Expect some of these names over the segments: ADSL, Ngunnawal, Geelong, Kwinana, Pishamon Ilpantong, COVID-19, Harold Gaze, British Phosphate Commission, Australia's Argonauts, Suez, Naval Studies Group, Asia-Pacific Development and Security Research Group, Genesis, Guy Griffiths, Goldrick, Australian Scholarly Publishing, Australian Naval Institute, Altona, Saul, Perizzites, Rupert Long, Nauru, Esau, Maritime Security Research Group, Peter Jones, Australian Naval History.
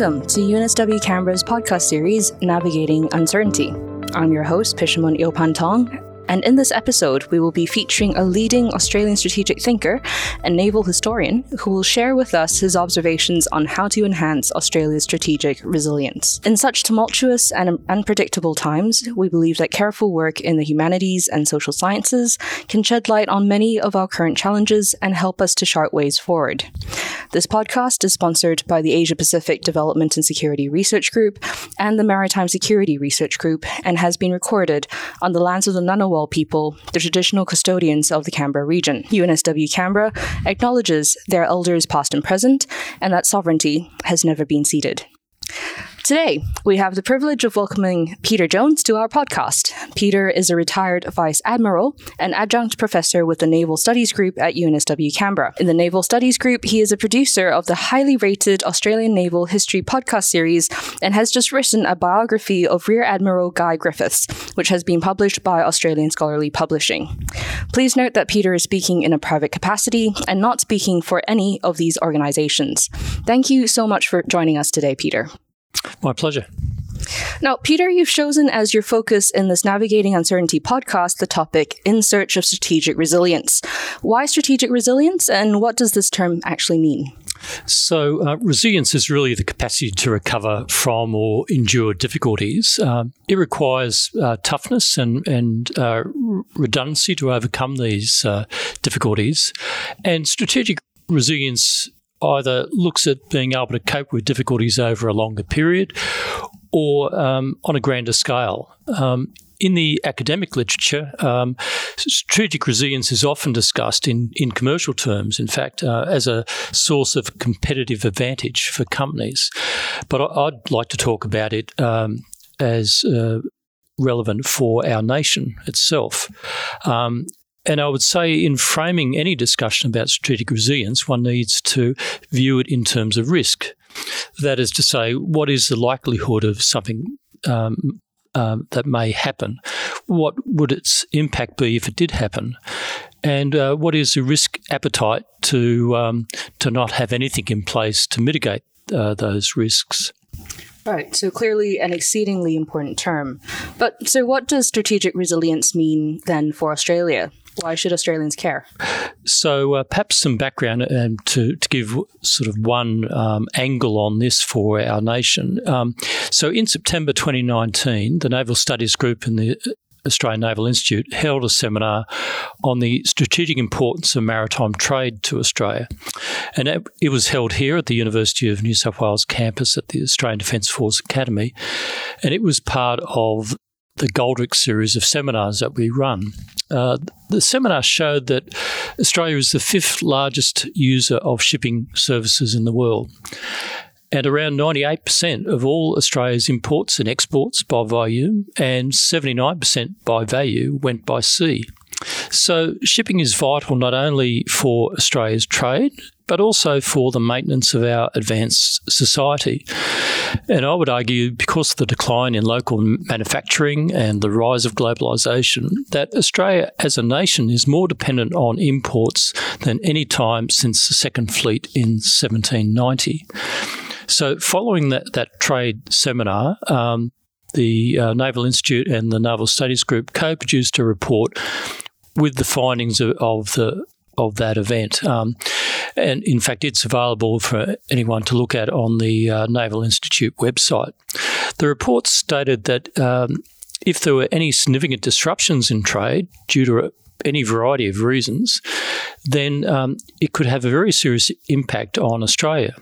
Welcome to UNSW Canberra's podcast series, Navigating Uncertainty. I'm your host, Pishamon Ilpantong, and in this episode, we will be featuring a leading Australian strategic thinker and naval historian who will share with us his observations on how to enhance Australia's strategic resilience. In such tumultuous and unpredictable times, we believe that careful work in the humanities and social sciences can shed light on many of our current challenges and help us to chart ways forward. This podcast is sponsored by the Asia-Pacific Development and Security Research Group and the Maritime Security Research Group, and has been recorded on the lands of the Ngunnawal people, the traditional custodians of the Canberra region. UNSW Canberra acknowledges their elders past and present, and that sovereignty has never been ceded. Today, we have the privilege of welcoming Peter Jones to our podcast. Peter is a retired Vice Admiral and Adjunct Professor with the Naval Studies Group at UNSW Canberra. In the Naval Studies Group, he is a producer of the highly rated Australian Naval History podcast series and has just written a biography of Rear Admiral Guy Griffiths, which has been published by Australian Scholarly Publishing. Please note that Peter is speaking in a private capacity and not speaking for any of these organisations. Thank you so much for joining us today, Peter. My pleasure. Now, Peter, you've chosen as your focus in this Navigating Uncertainty podcast the topic In Search of Strategic Resilience. Why strategic resilience, and what does this term actually mean? So, resilience is really the capacity to recover from or endure difficulties. It requires toughness and redundancy to overcome these difficulties. And strategic resilience either looks at being able to cope with difficulties over a longer period or on a grander scale. In the academic literature, strategic resilience is often discussed in commercial terms, in fact, as a source of competitive advantage for companies. But I'd like to talk about it as relevant for our nation itself. And I would say in framing any discussion about strategic resilience, one needs to view it in terms of risk. That is to say, what is the likelihood of something that may happen? What would its impact be if it did happen? And what is the risk appetite to not have anything in place to mitigate those risks? Right, so clearly an exceedingly important term. But so what does strategic resilience mean then for Australia? Why should Australians care? So perhaps some background to give sort of one angle on this for our nation. So in September 2019, the Naval Studies Group and the Australian Naval Institute held a seminar on the strategic importance of maritime trade to Australia. And it was held here at the University of New South Wales campus at the Australian Defence Force Academy. And it was part of the Goldrick series of seminars that we run. The seminar showed that Australia is the fifth largest user of shipping services in the world. And around 98% of all Australia's imports and exports by volume and 79% by value went by sea. So shipping is vital not only for Australia's trade, but also for the maintenance of our advanced society. And I would argue, because of the decline in local manufacturing and the rise of globalisation, that Australia as a nation is more dependent on imports than any time since the Second Fleet in 1790. So following that trade seminar, the Naval Institute and the Naval Studies Group co-produced a report with the findings of that event. And in fact, it's available for anyone to look at on the Naval Institute website. The report stated that if there were any significant disruptions in trade due to any variety of reasons, then it could have a very serious impact on Australia.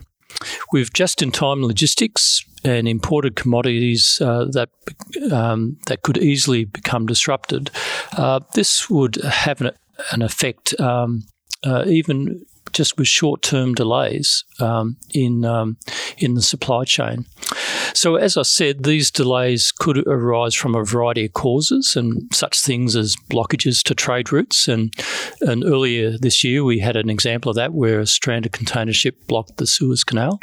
With just-in-time logistics and imported commodities that could easily become disrupted, this would have an effect even just with short-term delays in the supply chain. So, as I said, these delays could arise from a variety of causes, and such things as blockages to trade routes. And earlier this year, we had an example of that where a stranded container ship blocked the Suez Canal.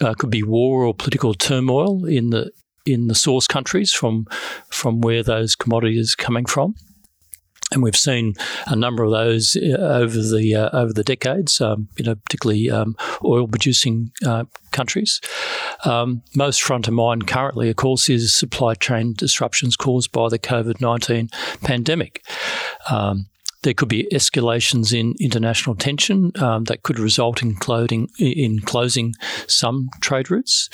It could be war or political turmoil in the source countries from where those commodities are coming from. And we've seen a number of those over the decades, particularly oil-producing countries. Most front of mind currently, of course, is supply chain disruptions caused by the COVID-19 pandemic. There could be escalations in international tension that could result in closing some trade routes.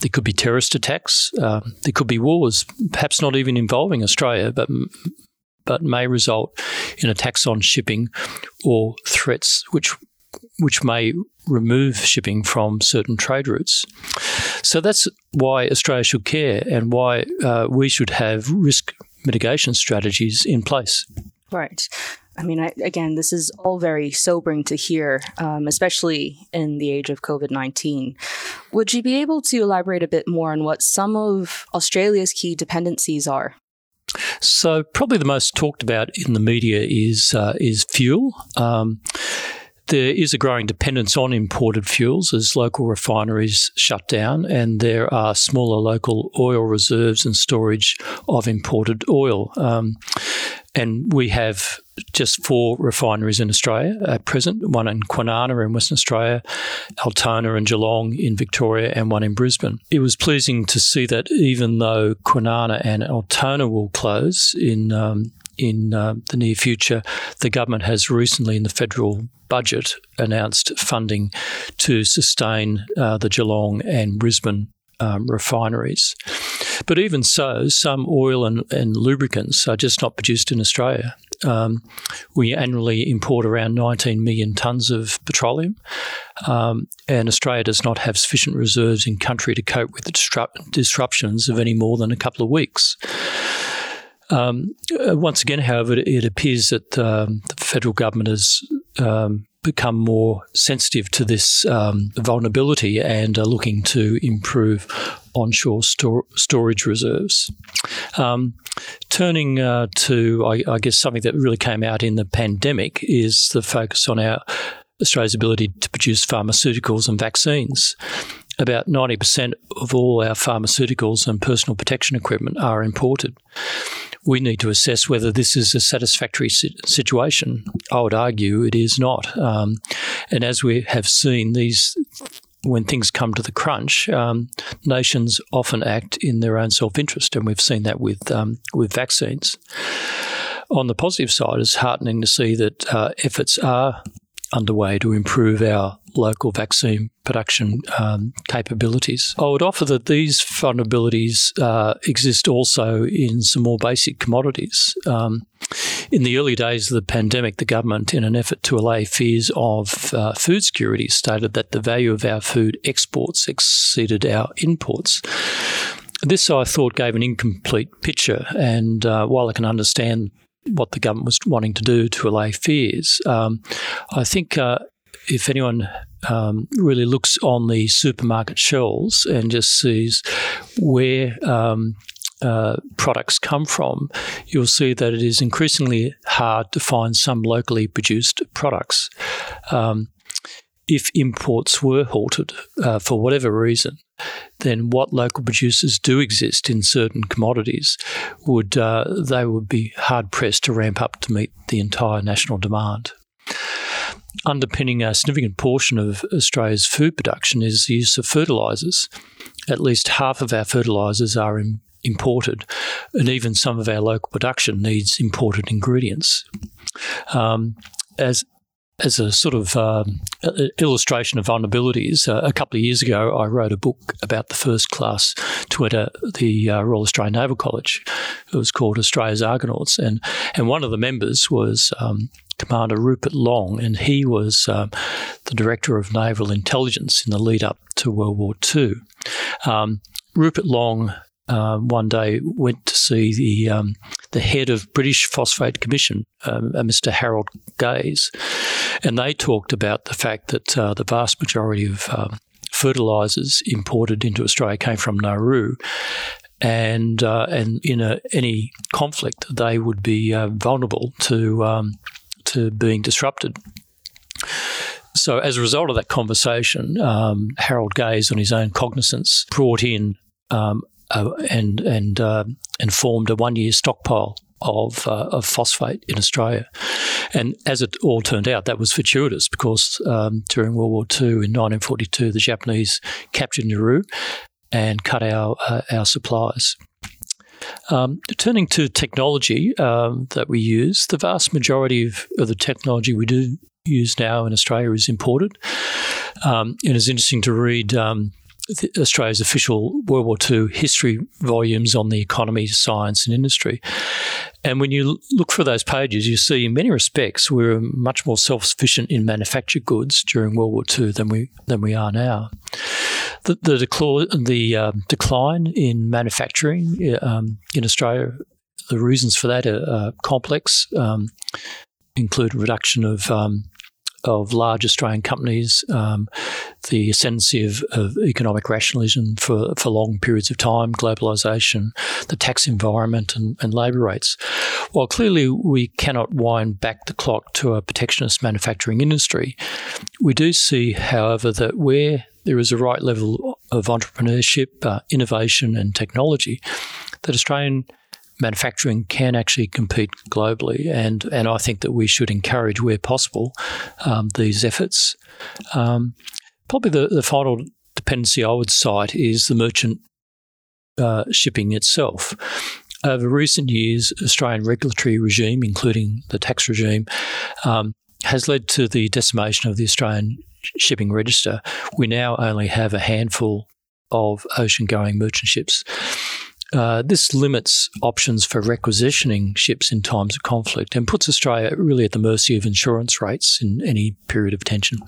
There could be terrorist attacks. There could be wars, perhaps not even involving Australia, but may result in attacks on shipping or threats which may remove shipping from certain trade routes. So that's why Australia should care and why we should have risk mitigation strategies in place. Right. I mean, again, this is all very sobering to hear, especially in the age of COVID-19. Would you be able to elaborate a bit more on what some of Australia's key dependencies are? So probably the most talked about in the media is fuel. There is a growing dependence on imported fuels as local refineries shut down, and there are smaller local oil reserves and storage of imported oil. And we have just 4 refineries in Australia at present, one in Kwinana in Western Australia, Altona and Geelong in Victoria, and one in Brisbane. It was pleasing to see that even though Kwinana and Altona will close in the near future, the government has recently in the federal budget announced funding to sustain the Geelong and Brisbane refineries. But even so, some oil and lubricants are just not produced in Australia. We annually import around 19 million tonnes of petroleum, and Australia does not have sufficient reserves in country to cope with the disruptions of any more than a couple of weeks. Once again, however, it appears that the federal government has become more sensitive to this vulnerability and are looking to improve onshore storage reserves. Turning to, I guess, something that really came out in the pandemic is the focus on Australia's ability to produce pharmaceuticals and vaccines. About 90% of all our pharmaceuticals and personal protection equipment are imported. We need to assess whether this is a satisfactory situation. I would argue it is not. And as we have seen, when things come to the crunch, nations often act in their own self-interest, and we've seen that with vaccines. On the positive side, it's heartening to see that efforts are underway to improve our local vaccine production capabilities. I would offer that these vulnerabilities exist also in some more basic commodities. In the early days of the pandemic, the government, in an effort to allay fears of food security, stated that the value of our food exports exceeded our imports. This, I thought, gave an incomplete picture, and while I can understand what the government was wanting to do to allay fears, I think if anyone really looks on the supermarket shelves and just sees where products come from, you'll see that it is increasingly hard to find some locally produced products. If imports were halted for whatever reason, then what local producers do exist in certain commodities would be hard-pressed to ramp up to meet the entire national demand. Underpinning a significant portion of Australia's food production is the use of fertilisers. At least half of our fertilisers are imported, and even some of our local production needs imported ingredients. As a sort of illustration of vulnerabilities, a couple of years ago, I wrote a book about the first class to enter the Royal Australian Naval College. It was called Australia's Argonauts, and one of the members was Commander Rupert Long, and he was the Director of Naval Intelligence in the lead-up to World War II. Rupert Long one day went to see the head of British Phosphate Commission, Mr. Harold Gaze, and they talked about the fact that the vast majority of fertilisers imported into Australia came from Nauru, and in any conflict they would be vulnerable to being disrupted. So as a result of that conversation, Harold Gaze, on his own cognizance, brought in and formed a one-year stockpile of phosphate in Australia. And as it all turned out, that was fortuitous because during World War II in 1942, the Japanese captured Nauru and cut our supplies. Turning to technology that we use, the vast majority of the technology we do use now in Australia is imported. And it's interesting to read Australia's official World War II history volumes on the economy, science and industry. And when you look through those pages, you see in many respects we were much more self-sufficient in manufactured goods during World War II than we are now. The decline in manufacturing in Australia, the reasons for that are complex, include reduction of large Australian companies, the ascendancy of economic rationalism for long periods of time, globalisation, the tax environment and labour rates. While clearly we cannot wind back the clock to a protectionist manufacturing industry, we do see, however, that where there is a right level of entrepreneurship, innovation and technology, that Australian manufacturing can actually compete globally, and I think that we should encourage, where possible, these efforts. Probably the final dependency I would cite is the merchant shipping itself. Over recent years, Australian regulatory regime, including the tax regime, has led to the decimation of the Australian shipping register. We now only have a handful of ocean-going merchant ships. This limits options for requisitioning ships in times of conflict and puts Australia really at the mercy of insurance rates in any period of tension.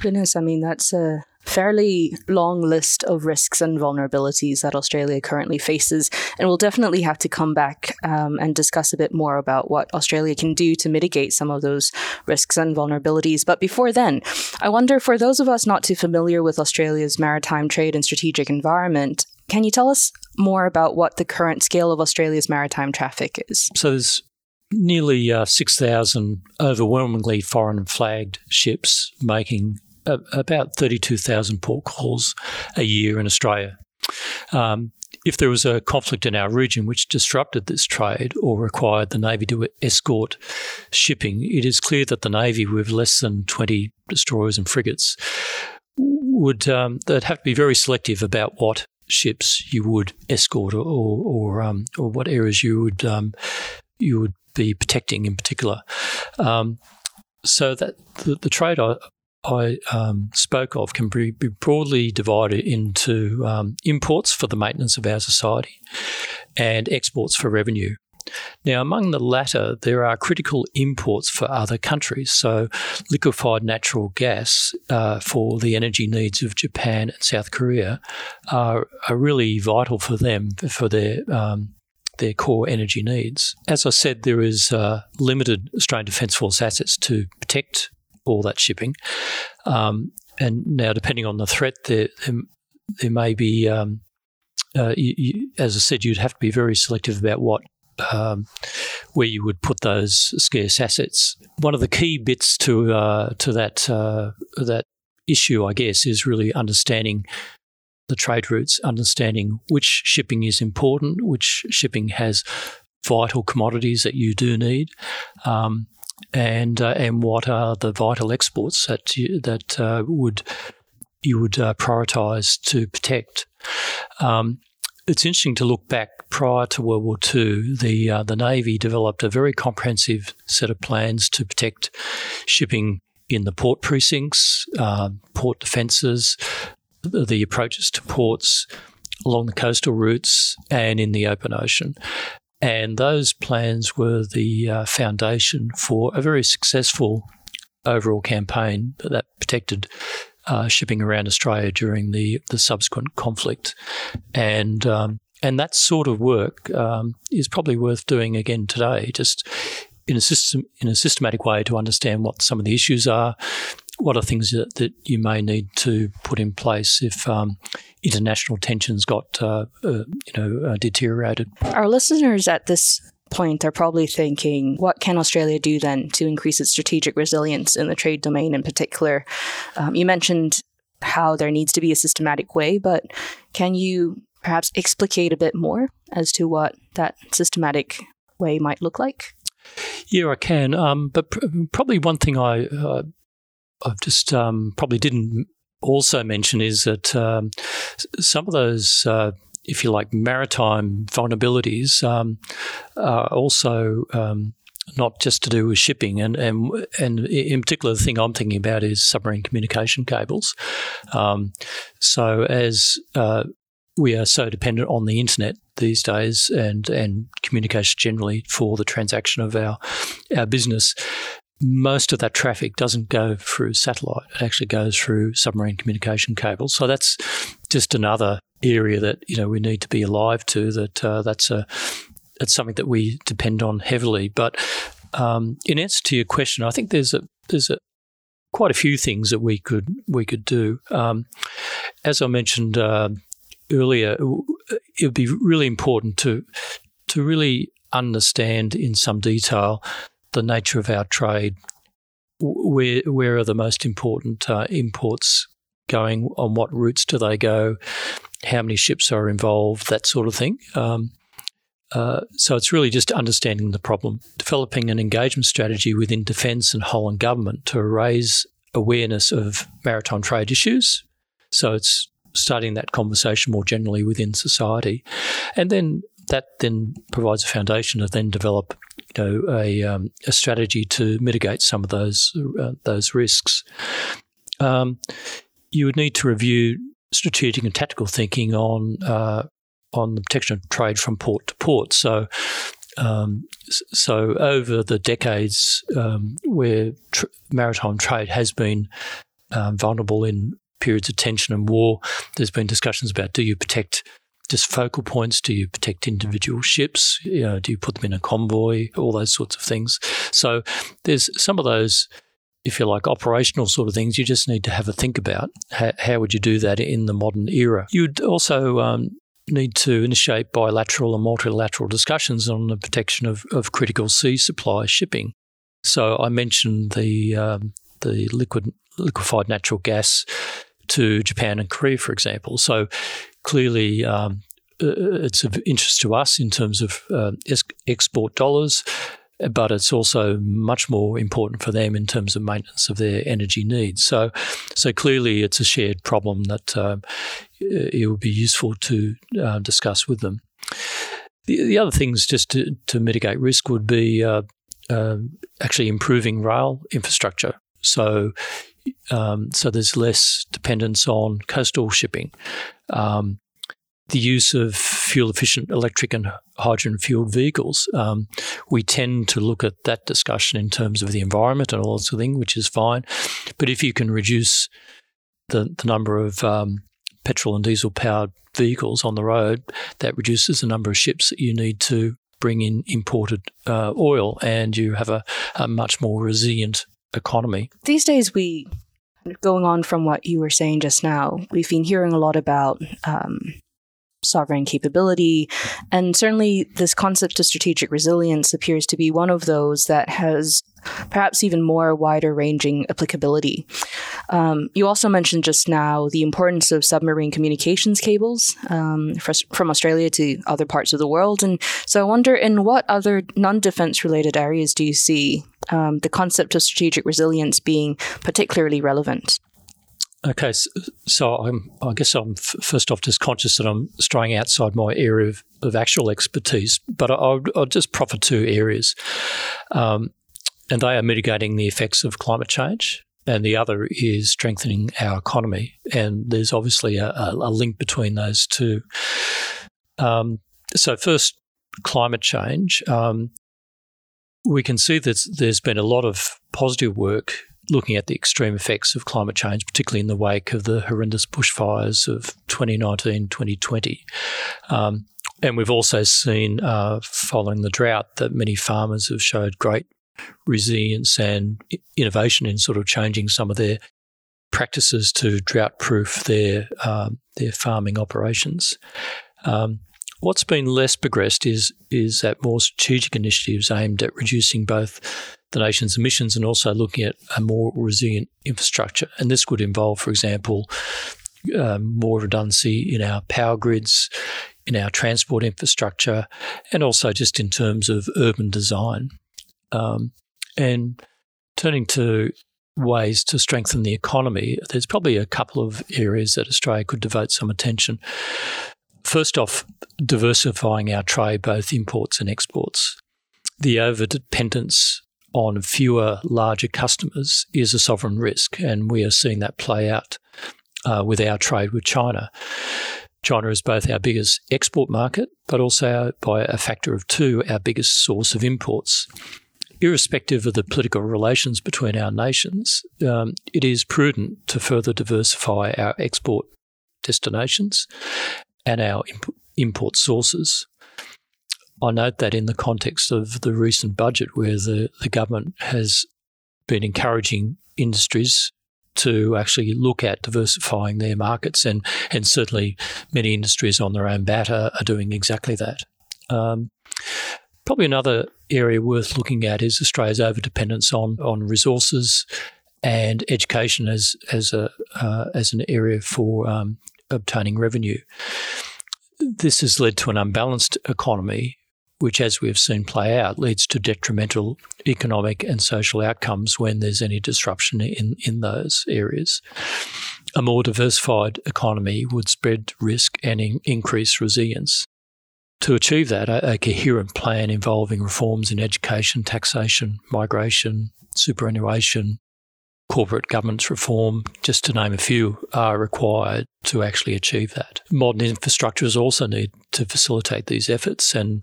Goodness, I mean, that's a fairly long list of risks and vulnerabilities that Australia currently faces. And we'll definitely have to come back and discuss a bit more about what Australia can do to mitigate some of those risks and vulnerabilities. But before then, I wonder, for those of us not too familiar with Australia's maritime trade and strategic environment, can you tell us more about what the current scale of Australia's maritime traffic is? So there's nearly 6,000 overwhelmingly foreign flagged ships making about 32,000 port calls a year in Australia. If there was a conflict in our region which disrupted this trade or required the Navy to escort shipping, it is clear that the Navy, with less than 20 destroyers and frigates, would they'd have to be very selective about what ships you would escort or what areas you would be protecting in particular. So that the trade I spoke of can be broadly divided into imports for the maintenance of our society and exports for revenue. Now, among the latter, there are critical imports for other countries, so liquefied natural gas for the energy needs of Japan and South Korea are really vital for them, for their core energy needs. As I said, there is limited Australian Defence Force assets to protect all that shipping. And now, depending on the threat, there may be, as I said, you'd have to be very selective about where you would put those scarce assets. One of the key bits to that issue, I guess, is really understanding the trade routes, understanding which shipping is important, which shipping has vital commodities that you do need, and what are the vital exports that you would prioritise to protect. It's interesting to look back. Prior to World War II, the Navy developed a very comprehensive set of plans to protect shipping in the port precincts, port defences, the approaches to ports, along the coastal routes and in the open ocean. And those plans were the foundation for a very successful overall campaign that protected shipping around Australia during the subsequent conflict. And that sort of work is probably worth doing again today, just in a systematic way, to understand what some of the issues are, what are things that you may need to put in place if international tensions got deteriorated. Our listeners at this point are probably thinking, what can Australia do then to increase its strategic resilience in the trade domain in particular? You mentioned how there needs to be a systematic way, but can you perhaps explicate a bit more as to what that systematic way might look like? Yeah, I can. But probably one thing I've just probably didn't also mention is that some of those, if you like, maritime vulnerabilities are also not just to do with shipping, and in particular the thing I'm thinking about is submarine communication cables. So as we are so dependent on the internet these days and communication generally for the transaction of our business, most of that traffic doesn't go through satellite. It actually goes through submarine communication cables. So that's just another area that, you know, we need to be alive to, that that's something that we depend on heavily. But in answer to your question, I think there's quite a few things that we could do. As I mentioned earlier, it would be really important to really understand in some detail the nature of our trade. Where are the most important imports going? On what routes do they go? How many ships are involved? That sort of thing. So it's really just understanding the problem, developing an engagement strategy within defence and whole and government to raise awareness of maritime trade issues. So it's starting that conversation more generally within society, and then that then provides a foundation to then develop, you know, a strategy to mitigate some of those risks. You would need to review strategic and tactical thinking on the protection of trade from port to port. So over the decades where maritime trade has been vulnerable in periods of tension and war, there's been discussions about, do you protect just focal points? Do you protect individual ships? You know, do you put them in a convoy? All those sorts of things. So there's some of those, if you like, operational sort of things you just need to have a think about. How would you do that in the modern era? You'd also need to initiate bilateral and multilateral discussions on the protection of critical sea supply shipping. So I mentioned the liquefied natural gas to Japan and Korea, for example. So clearly it's of interest to us in terms of export dollars, but it's also much more important for them in terms of maintenance of their energy needs. So clearly it's a shared problem that it would be useful to discuss with them. The other things just to mitigate risk would be actually improving rail infrastructure. So there's less dependence on coastal shipping. The use of fuel-efficient electric and hydrogen-fueled vehicles. We tend to look at that discussion in terms of the environment and all that sort of thing, which is fine. But if you can reduce the number of petrol and diesel-powered vehicles on the road, that reduces the number of ships that you need to bring in imported oil, and you have a much more resilient economy. These days, going on from what you were saying just now, we've been hearing a lot about sovereign capability, and certainly this concept of strategic resilience appears to be one of those that has perhaps even more wider-ranging applicability. You also mentioned just now the importance of submarine communications cables from Australia to other parts of the world, and so I wonder, in what other non-defence related areas do you see the concept of strategic resilience being particularly relevant? Okay, so I guess I'm first off just conscious that I'm straying outside my area of actual expertise, but I'll just proffer two areas, and they are mitigating the effects of climate change, and the other is strengthening our economy. And there's obviously a link between those two. So first, climate change. We can see that there's been a lot of positive work looking at the extreme effects of climate change, particularly in the wake of the horrendous bushfires of 2019, 2020. And we've also seen, following the drought, that many farmers have showed great resilience and innovation in sort of changing some of their practices to drought-proof their farming operations. What's been less progressed is that more strategic initiatives aimed at reducing both the nation's emissions and also looking at a more resilient infrastructure. And this would involve, for example, more redundancy in our power grids, in our transport infrastructure, and also just in terms of urban design. And turning to ways to strengthen the economy, there's probably a couple of areas that Australia could devote some attention. First off, diversifying our trade, both imports and exports. The overdependence on fewer, larger customers is a sovereign risk, and we are seeing that play out with our trade with China. China is both our biggest export market, but also by a factor of two, our biggest source of imports. Irrespective of the political relations between our nations, it is prudent to further diversify our export destinations and our import sources. I note that in the context of the recent budget, where the government has been encouraging industries to actually look at diversifying their markets, and certainly many industries on their own bat are doing exactly that. Probably another area worth looking at is Australia's overdependence on resources and education as an area for obtaining revenue. This has led to an unbalanced economy, which, as we have seen play out, leads to detrimental economic and social outcomes when there's any disruption in those areas. A more diversified economy would spread risk and increase resilience. To achieve that, a coherent plan involving reforms in education, taxation, migration, superannuation, corporate governance reform, just to name a few, are required to actually achieve that. Modern infrastructures also need to facilitate these efforts, and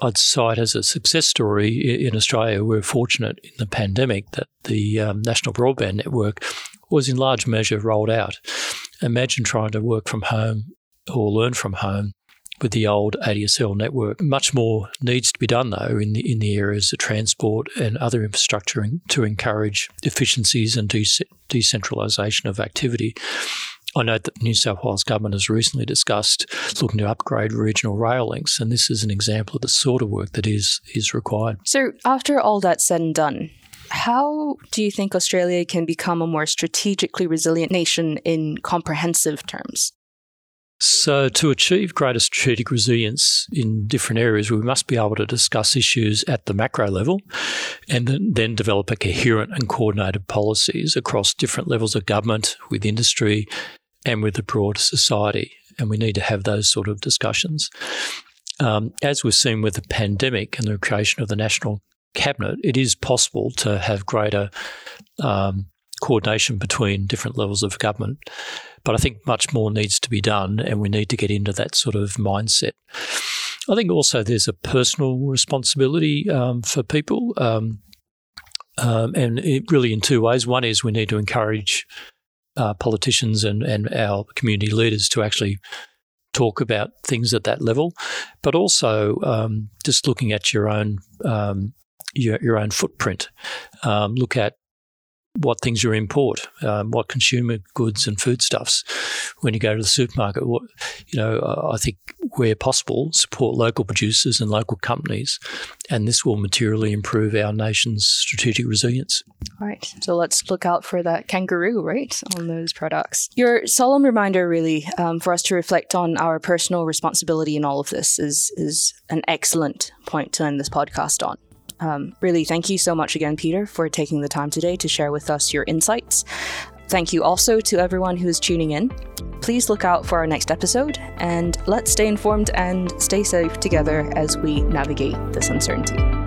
I'd cite as a success story in Australia, we're fortunate in the pandemic that the national broadband network was in large measure rolled out. Imagine trying to work from home or learn from home with the old ADSL network. Much more needs to be done, though, in the areas of transport and other infrastructure to encourage efficiencies and decentralisation of activity. I note that the New South Wales government has recently discussed looking to upgrade regional rail links, and this is an example of the sort of work that is required. So after all that's said and done, how do you think Australia can become a more strategically resilient nation in comprehensive terms? So to achieve greater strategic resilience in different areas, we must be able to discuss issues at the macro level and then develop a coherent and coordinated policies across different levels of government, with industry and with the broader society. And we need to have those sort of discussions. As we've seen with the pandemic and the creation of the National Cabinet, it is possible to have greater coordination between different levels of government. But I think much more needs to be done, and we need to get into that sort of mindset. I think also there's a personal responsibility for people, and it really in two ways. One is we need to encourage politicians and our community leaders to actually talk about things at that level, but also just looking at your own your own footprint. Look at what things you import, what consumer goods and foodstuffs. When you go to the supermarket, I think where possible, support local producers and local companies, and this will materially improve our nation's strategic resilience. All right. So let's look out for that kangaroo, right, on those products. Your solemn reminder, really, for us to reflect on our personal responsibility in all of this is an excellent point to end this podcast on. Really, thank you so much again, Peter, for taking the time today to share with us your insights. Thank you also to everyone who is tuning in. Please look out for our next episode, and let's stay informed and stay safe together as we navigate this uncertainty.